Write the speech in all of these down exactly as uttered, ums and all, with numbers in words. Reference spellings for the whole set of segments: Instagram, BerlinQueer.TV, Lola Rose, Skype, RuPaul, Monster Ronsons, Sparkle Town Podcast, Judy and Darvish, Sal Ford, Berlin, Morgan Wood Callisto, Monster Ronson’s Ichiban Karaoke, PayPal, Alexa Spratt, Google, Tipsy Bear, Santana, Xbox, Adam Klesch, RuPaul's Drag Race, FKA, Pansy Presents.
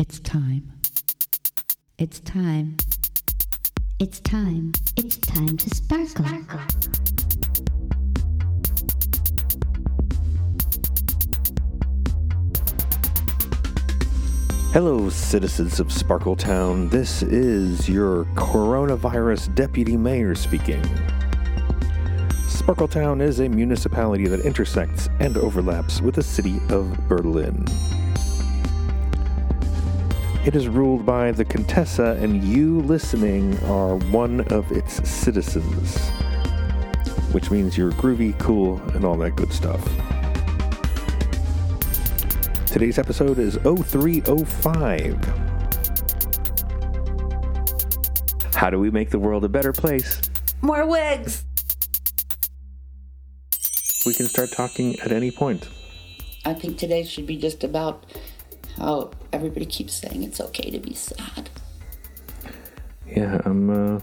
It's time. It's time. It's time. It's time to sparkle. sparkle. Hello, citizens of Sparkle Town. This is your coronavirus deputy mayor speaking. Sparkle Town is a municipality that intersects and overlaps with the city of Berlin. It is ruled by the Contessa, and you listening are one of its citizens, which means you're groovy, cool, and all that good stuff. Today's episode is oh three oh five. How do we make the world a better place? More wigs! We can start talking at any point. I think today should be just about how everybody keeps saying it's okay to be sad. Yeah, I'm uh,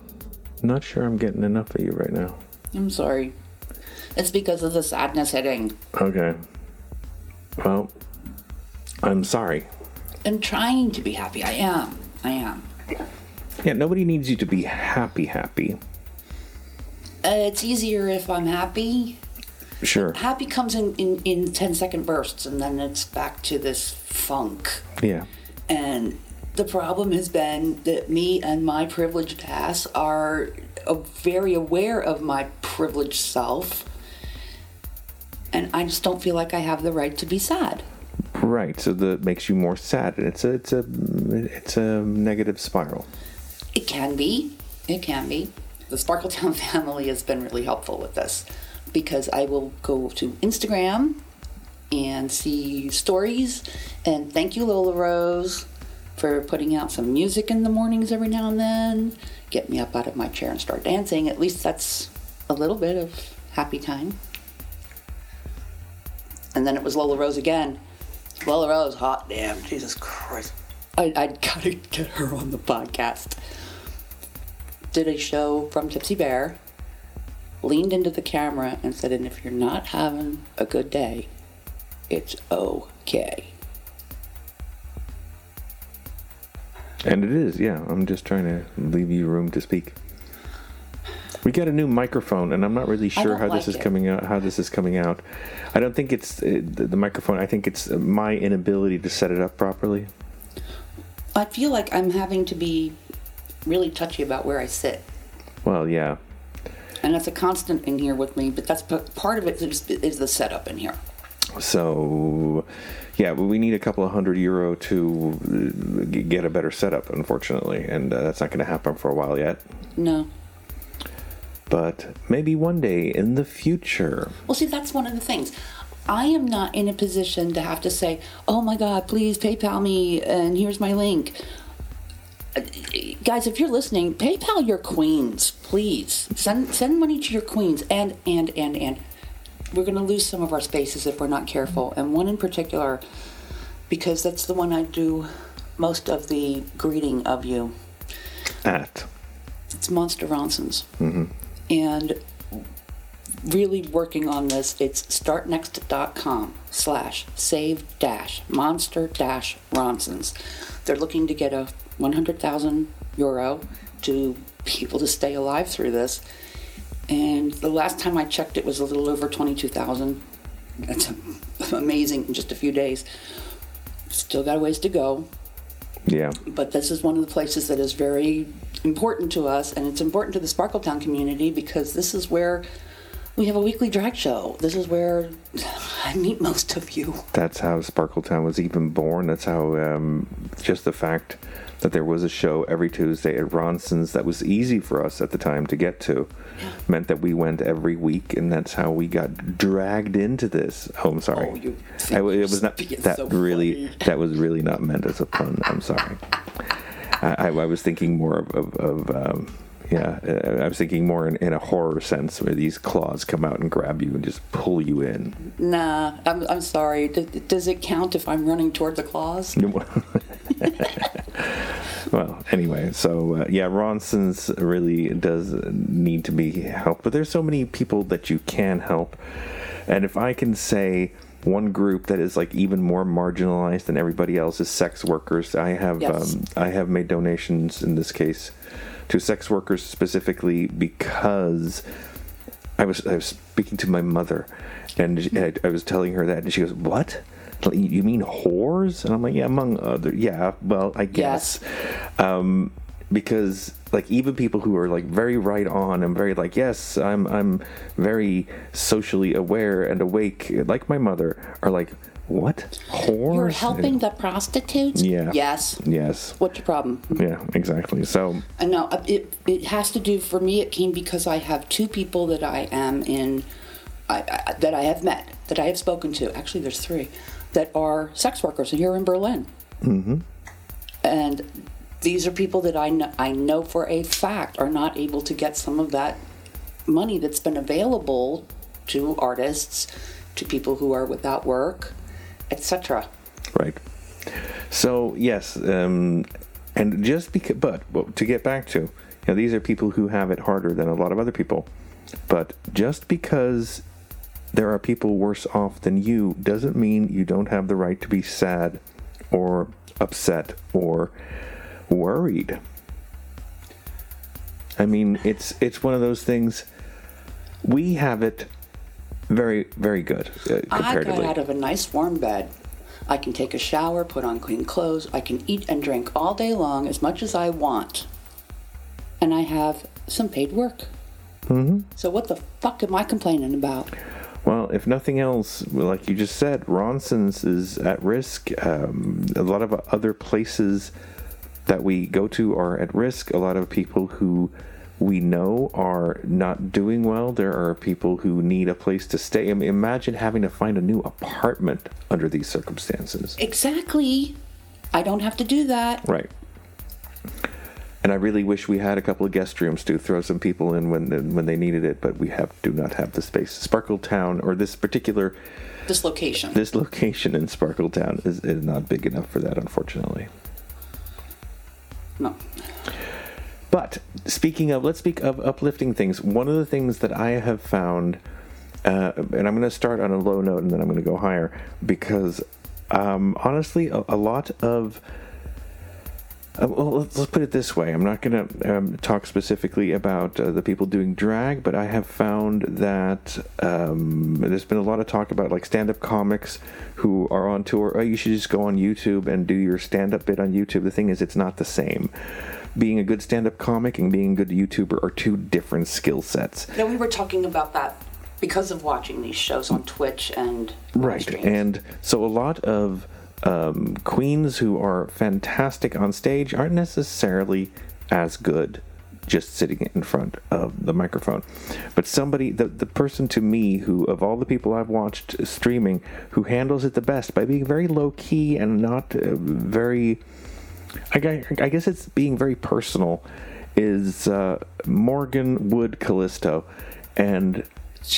not sure I'm getting enough of you right now. I'm sorry. It's because of the sadness heading. Okay. Well, I'm sorry. I'm trying to be happy. I am. I am. Yeah, nobody needs you to be happy, happy. Uh, it's easier if I'm happy. Sure. Happy comes in, in, in ten second bursts, and then it's back to this funk. Yeah. And the problem has been that me and my privileged ass are very aware of my privileged self, and I just don't feel like I have the right to be sad. Right. So that makes you more sad, and it's a it's a it's a negative spiral. It can be. It can be. The Sparkle Town family has been really helpful with this, because I will go to Instagram and see stories. And thank you, Lola Rose, for putting out some music in the mornings every now and then. Get me up out of my chair and start dancing. At least that's a little bit of happy time. And then it was Lola Rose again. Lola Rose, hot damn, Jesus Christ. I, I'd gotta get her on the podcast. Did a show from Tipsy Bear. Leaned into the camera and said, and if you're not having a good day, it's okay. And it is, yeah. I'm just trying to leave you room to speak. We got a new microphone, and I'm not really sure how like this is it. coming out. How this is coming out, I don't think it's it, the, the microphone. I think it's my inability to set it up properly. I feel like I'm having to be really touchy about where I sit. Well, yeah. And that's a constant in here with me, but that's part of it is, is the setup in here. So, yeah, we need a couple of hundred euro to get a better setup, unfortunately, and uh, that's not going to happen for a while yet. No. But maybe one day in the future. Well, see, that's one of the things. I am not in a position to have to say, oh, my God, please PayPal me, and here's my link. Guys, if you're listening, PayPal your queens, please. Send send money to your queens, and, and, and, and. We're going to lose some of our spaces if we're not careful, and one in particular, because that's the one I do most of the greeting of you. At? It's Monster Ronsons. Mm-hmm. And really working on this, it's start next dot com slash save dash monster dash ronsons. They're looking to get a one hundred thousand euro to people to stay alive through this. And the last time I checked, it was a little over twenty-two thousand. That's amazing in just a few days. Still got a ways to go. Yeah. But this is one of the places that is very important to us, and it's important to the Sparkle Town community because this is where we have a weekly drag show. This is where I meet most of you. That's how Sparkle Town was even born. That's how um, just the fact that there was a show every Tuesday at Ronson's that was easy for us at the time to get to, yeah, meant that we went every week, and that's how we got dragged into this. Oh, I'm sorry. Oh, you I, it was not that so really. Funny. That was really not meant as a pun. I'm sorry. I, I, I was thinking more of of. of um, Yeah, I was thinking more in, in a horror sense, where these claws come out and grab you and just pull you in. Nah, I'm I'm sorry. Does, does it count if I'm running toward the claws? Well, anyway, so uh, yeah, Ronson's really does need to be helped, but there's so many people that you can help, and if I can say one group that is like even more marginalized than everybody else is sex workers. I have yes. um, I have made donations in this case to sex workers specifically because I was I was speaking to my mother, and I, I was telling her that, and she goes, "What? You mean whores?" And I'm like, "Yeah, among other, yeah. Well, I guess." Yes. Um, because like even people who are like very right on and very like, yes, I'm I'm very socially aware and awake, like my mother, are like, what? Whores? You're helping the prostitutes? Yeah. Yes. Yes. What's your problem? Yeah, exactly. So I know it. It has to do for me. It came because I have two people that I am in, I, I, that I have met, that I have spoken to. Actually, there's three that are sex workers here in Berlin. Mm-hmm. And these are people that I know, I know for a fact are not able to get some of that money that's been available to artists, to people who are without work, et cetera. Right. So yes, um, and just because, but well, to get back to, you know, these are people who have it harder than a lot of other people. But just because there are people worse off than you doesn't mean you don't have the right to be sad, or upset, or worried. I mean, it's it's one of those things. We have it very, very good. Uh, comparatively. I got out of a nice warm bed. I can take a shower, put on clean clothes. I can eat and drink all day long as much as I want, and I have some paid work. Mm-hmm. So what the fuck am I complaining about? Well, if nothing else, like you just said, Ronsons is at risk. Um, a lot of other places that we go to are at risk. A lot of people who we know are not doing well. There are people who need a place to stay. I mean, imagine having to find a new apartment under these circumstances. Exactly. I don't have to do that. Right. And I really wish we had a couple of guest rooms to throw some people in when when they needed it, but we have do not have the space. Sparkle Town, or this particular this location, this location in Sparkle Town is, is not big enough for that, unfortunately. No. But speaking of, let's speak of uplifting things. One of the things that I have found, uh, and I'm going to start on a low note and then I'm going to go higher, because um, honestly, a, a lot of Uh, well, let's, let's put it this way. I'm not going to um, talk specifically about uh, the people doing drag, but I have found that um, there's been a lot of talk about like stand-up comics who are on tour. Oh, you should just go on YouTube and do your stand-up bit on YouTube. The thing is, it's not the same. Being a good stand-up comic and being a good YouTuber are two different skill sets. Yeah, we were talking about that because of watching these shows on Twitch and right, streams. And so a lot of Um, queens who are fantastic on stage aren't necessarily as good just sitting in front of the microphone. But somebody, the, the person to me who, of all the people I've watched streaming, who handles it the best by being very low-key and not uh, very, I, I guess it's being very personal, is uh, Morgan Wood Callisto. And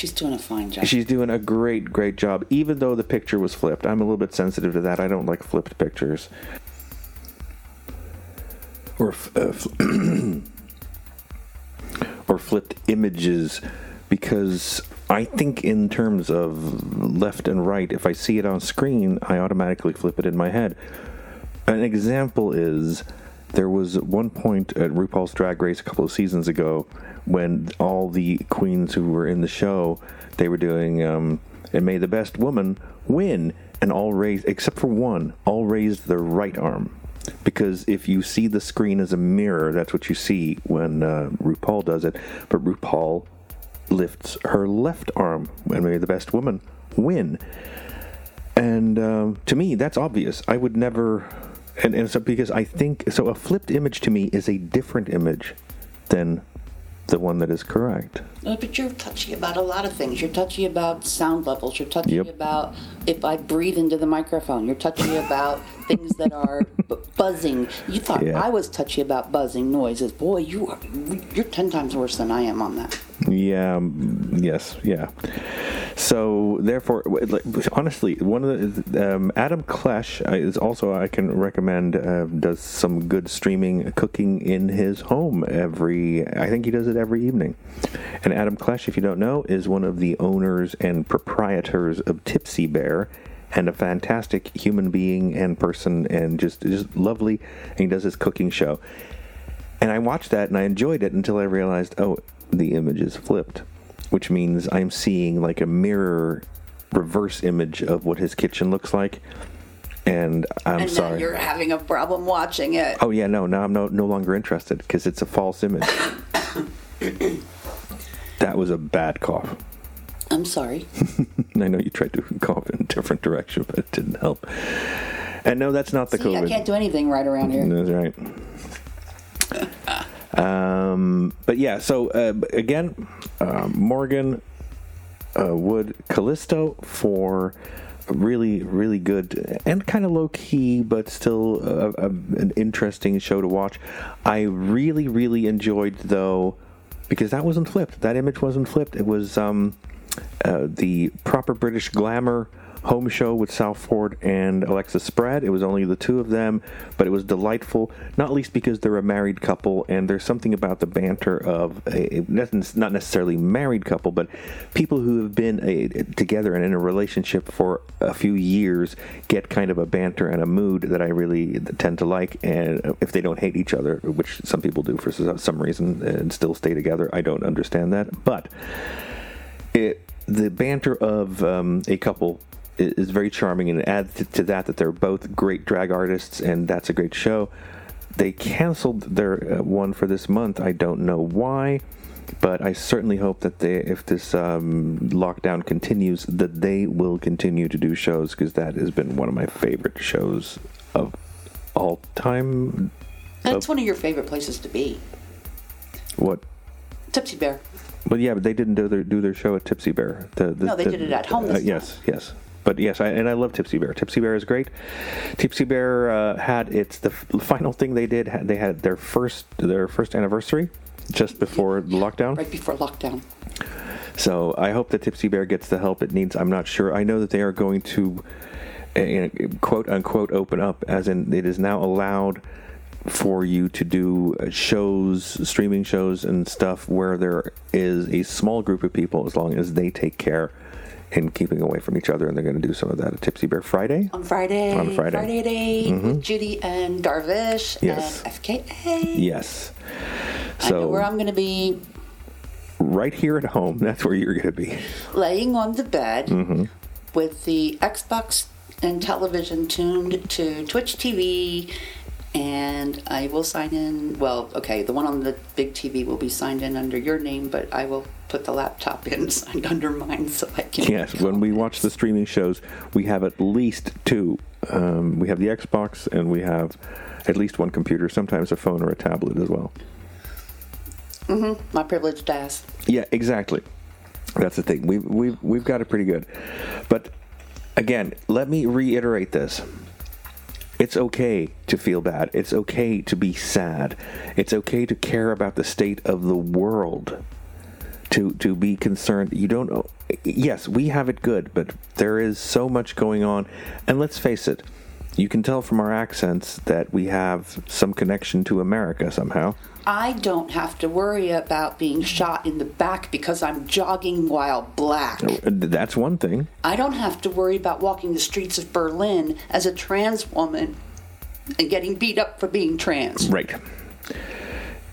she's doing a fine job. She's doing a great, great job, even though the picture was flipped. I'm a little bit sensitive to that. I don't like flipped pictures. Or uh, or flipped images, because I think in terms of left and right, if I see it on screen, I automatically flip it in my head. An example is, there was one point at RuPaul's Drag Race a couple of seasons ago when all the queens who were in the show, they were doing, um, and may the best woman win, and all raised, except for one, all raised their right arm. Because if you see the screen as a mirror, that's what you see when uh, RuPaul does it. But RuPaul lifts her left arm, and may the best woman win. And uh, to me, that's obvious. I would never... And, and so because I think, so a flipped image to me is a different image than the one that is correct. No, but you're touchy about a lot of things. You're touchy about sound levels. You're touchy yep. about if I breathe into the microphone. You're touchy about things that are b- buzzing. You thought yeah. I was touchy about buzzing noises. Boy, you are, you're ten times worse than I am on that. Yeah, yes, yeah. So, therefore, honestly, one of the um, Adam Klesch is also I can recommend uh, does some good streaming cooking in his home every. I think he does it every evening, and And Adam Klesch, if you don't know, is one of the owners and proprietors of Tipsy Bear, and a fantastic human being and person, and just, just lovely. And he does his cooking show. And I watched that and I enjoyed it until I realized, oh, the image is flipped, which means I'm seeing like a mirror reverse image of what his kitchen looks like. And I'm and sorry. You're having a problem watching it. Oh, yeah, no, now I'm no, no longer interested because it's a false image. That was a bad cough. I'm sorry. I know you tried to cough in a different direction, but it didn't help. And no, that's not the See, COVID. I can't do anything right around here. That's right. Um, but yeah, so uh, again, uh, Morgan uh, Wood Callisto for really, really good and kind of low-key, but still a, a, an interesting show to watch. I really, really enjoyed, though, because that wasn't flipped. That image wasn't flipped. It was um, uh, the proper British glamour home show with Sal Ford and Alexa Spratt. It was only the two of them, but it was delightful, not least because they're a married couple, and there's something about the banter of a, not necessarily married couple, but people who have been a, together and in a relationship for a few years get kind of a banter and a mood that I really tend to like, and if they don't hate each other, which some people do for some reason and still stay together, I don't understand that, but it, the banter of um, a couple is very charming, and add to that that they're both great drag artists, and that's a great show. They canceled their one for this month. I don't know why, but I certainly hope that they, if this um, lockdown continues, that they will continue to do shows, because that has been one of my favorite shows of all time. That's of, one of your favorite places to be. What? Tipsy Bear. But yeah, but they didn't do their do their show at Tipsy Bear. The, the, no, they the, did it at home. This uh, time. Yes, yes. But yes, I, and I love Tipsy Bear. Tipsy Bear is great. Tipsy Bear uh, had its the final thing they did. They had their first their first anniversary just before the lockdown. Right before lockdown. So I hope that Tipsy Bear gets the help it needs. I'm not sure. I know that they are going to, uh, quote unquote, open up, as in it is now allowed for you to do shows, streaming shows and stuff where there is a small group of people, as long as they take care and keeping away from each other, and they're going to do some of that at Tipsy Bear Friday. On Friday. On Friday. Friday day. Mm-hmm. Judy and Darvish. Yes. And F K A. Yes. So I know where I'm going to be. Right here at home. That's where you're going to be. Laying on the bed, mm-hmm, with the Xbox and television tuned to Twitch T V, and I will sign in. Well, okay, the one on the big T V will be signed in under your name, but I will put the laptop in signed under mine so I can. Yes, when comments. We watch the streaming shows, we have at least two. Um, we have the Xbox, and we have at least one computer, sometimes a phone or a tablet as well. Mm-hmm. My privileged ass. Yeah, exactly. That's the thing. We've we've we've got it pretty good. But again, let me reiterate this. It's okay to feel bad. It's okay to be sad. It's okay to care about the state of the world, to to be concerned. You don't, yes, we have it good, but there is so much going on. And let's face it, you can tell from our accents that we have some connection to America somehow. I don't have to worry about being shot in the back because I'm jogging while black. That's one thing. I don't have to worry about walking the streets of Berlin as a trans woman and getting beat up for being trans. Right.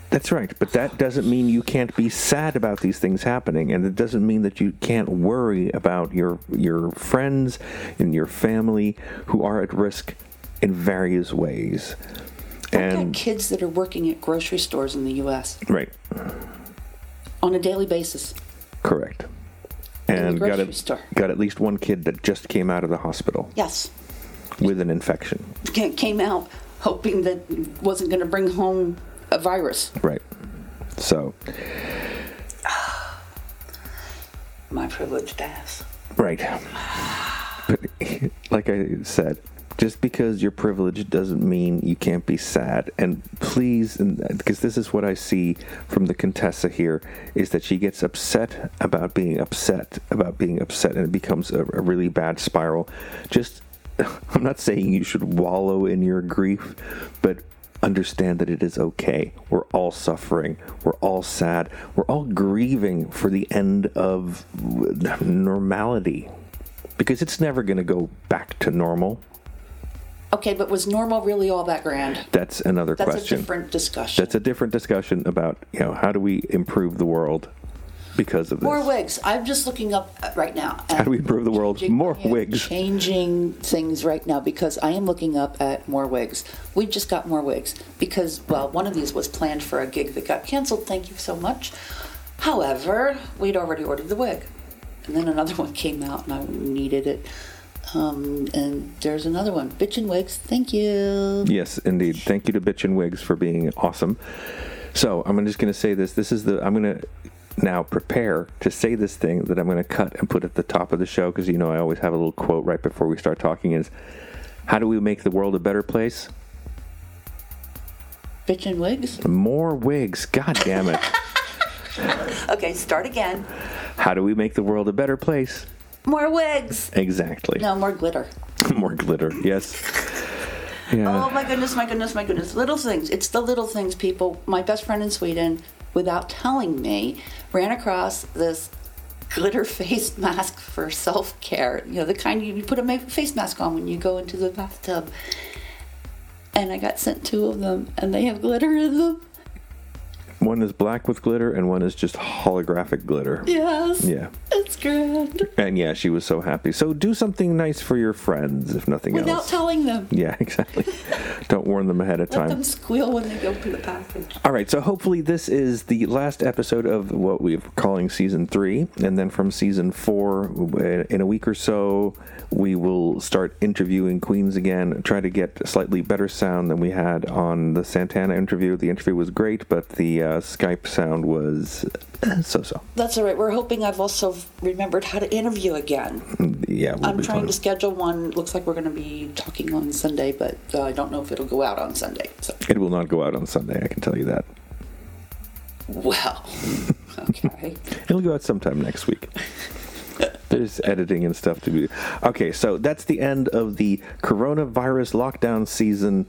That's right. But that doesn't mean you can't be sad about these things happening. And it doesn't mean that you can't worry about your your friends and your family who are at risk in various ways. I've got kids that are working at grocery stores in the U S Right. On a daily basis. Correct. And got a, got at least one kid that just came out of the hospital. Yes. With an infection. Came out hoping that it wasn't going to bring home a virus. Right. So. My privileged ass. Right. But like I said, just because you're privileged doesn't mean you can't be sad. And please, because this is what I see from the Contessa here, is that she gets upset about being upset, about being upset, and it becomes a, a really bad spiral. Just, I'm not saying you should wallow in your grief, but understand that it is okay. We're all suffering. We're all sad. We're all grieving for the end of normality, because it's never going to go back to normal. Okay, but was normal really all that grand? That's another That's question. That's a different discussion. That's a different discussion about, you know, how do we improve the world because of this? More wigs. I'm just looking up right now. How do we improve the world? Changing, more wigs. Changing things right now, because I am looking up at more wigs. We just got more wigs because, well, one of these was planned for a gig that got canceled. Thank you so much. However, we'd already ordered the wig. And then another one came out and I needed it. Um, and there's another one. Bitchin' Wigs, thank you. Yes, indeed. Thank you to Bitchin' Wigs for being awesome. So I'm just going to say this. This is the, I'm going to now prepare to say this thing that I'm going to cut and put at the top of the show, because, you know, I always have a little quote right before we start talking is, how do we make the world a better place? Bitchin' Wigs? More wigs. God damn it. Okay, start again. How do we make the world a better place? More wigs. Exactly. No, more glitter. More glitter, yes. Yeah. Oh, my goodness, my goodness, my goodness. Little things. It's the little things, people. My best friend in Sweden, without telling me, ran across this glitter face mask for self-care. You know, the kind you put a face mask on when you go into the bathtub. And I got sent two of them, and they have glitter in them. One is black with glitter, and one is just holographic glitter. Yes. Yeah. It's grand. And yeah, she was so happy. So do something nice for your friends, if nothing Without else. Without telling them. Yeah, exactly. Don't warn them ahead of time. Let them squeal when they go through the package. All right, so hopefully this is the last episode of what we're calling Season three. And then from Season four, in a week or so, we will start interviewing queens again, try to get slightly better sound than we had on the Santana interview. The interview was great, but the... Uh, Skype sound was so-so. That's all right. We're hoping I've also remembered how to interview again. Yeah, we'll I'm trying fun. to schedule one. Looks like we're going to be talking on Sunday, but uh, I don't know if it'll go out on Sunday. So. It will not go out on Sunday, I can tell you that. Well, okay. It'll go out sometime next week. There's editing and stuff to do. Okay, so that's the end of the coronavirus lockdown season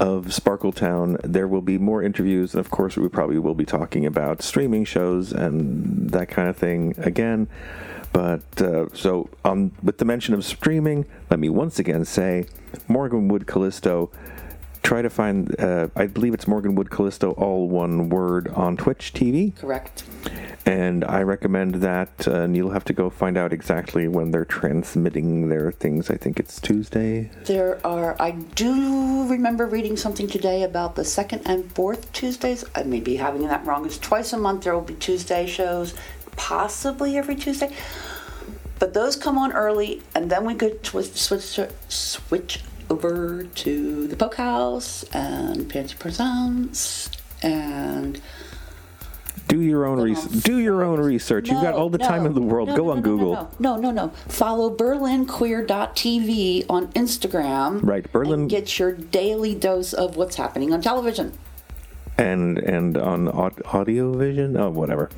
of Sparkle Town. There will be more interviews, and of course, we probably will be talking about streaming shows and that kind of thing again. But uh, so, um, with the mention of streaming, let me once again say, Morgan Wood Callisto. Try to find, uh, I believe it's Morgan Wood Callisto, all one word, on Twitch T V. Correct. And I recommend that, uh, and you'll have to go find out exactly when they're transmitting their things. I think it's Tuesday. There are, I do remember reading something today about the second and fourth Tuesdays. I may be having that wrong. It's twice a month there will be Tuesday shows, possibly every Tuesday. But those come on early, and then we could switch, switch, switch. over to the Poke House and Pansy Presents and do your own research. Do your own research. No, You've got all the no, time in the world. No, Go no, on no, Google. No no, no, no, no. Follow Berlin Queer dot T V on Instagram. Right, Berlin. And get your daily dose of what's happening on television. And and on audio vision, oh whatever.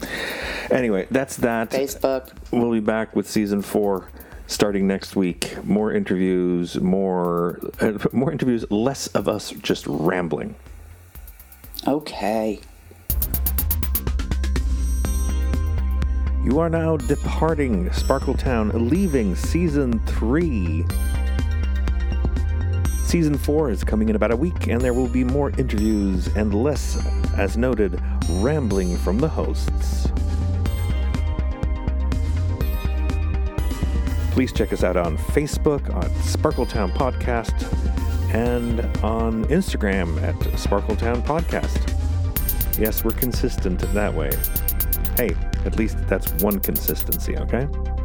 Anyway, that's that. Facebook. We'll be back with Season four. Starting next week, more interviews, more uh, more interviews, less of us just rambling. Okay. You are now departing Sparkle Town, leaving Season three. Season four is coming in about a week, and there will be more interviews and less, as noted, rambling from the hosts. Please check us out on Facebook, on Sparkle Town Podcast, and on Instagram at Sparkle Town Podcast. Yes, we're consistent that way. Hey, at least that's one consistency, okay?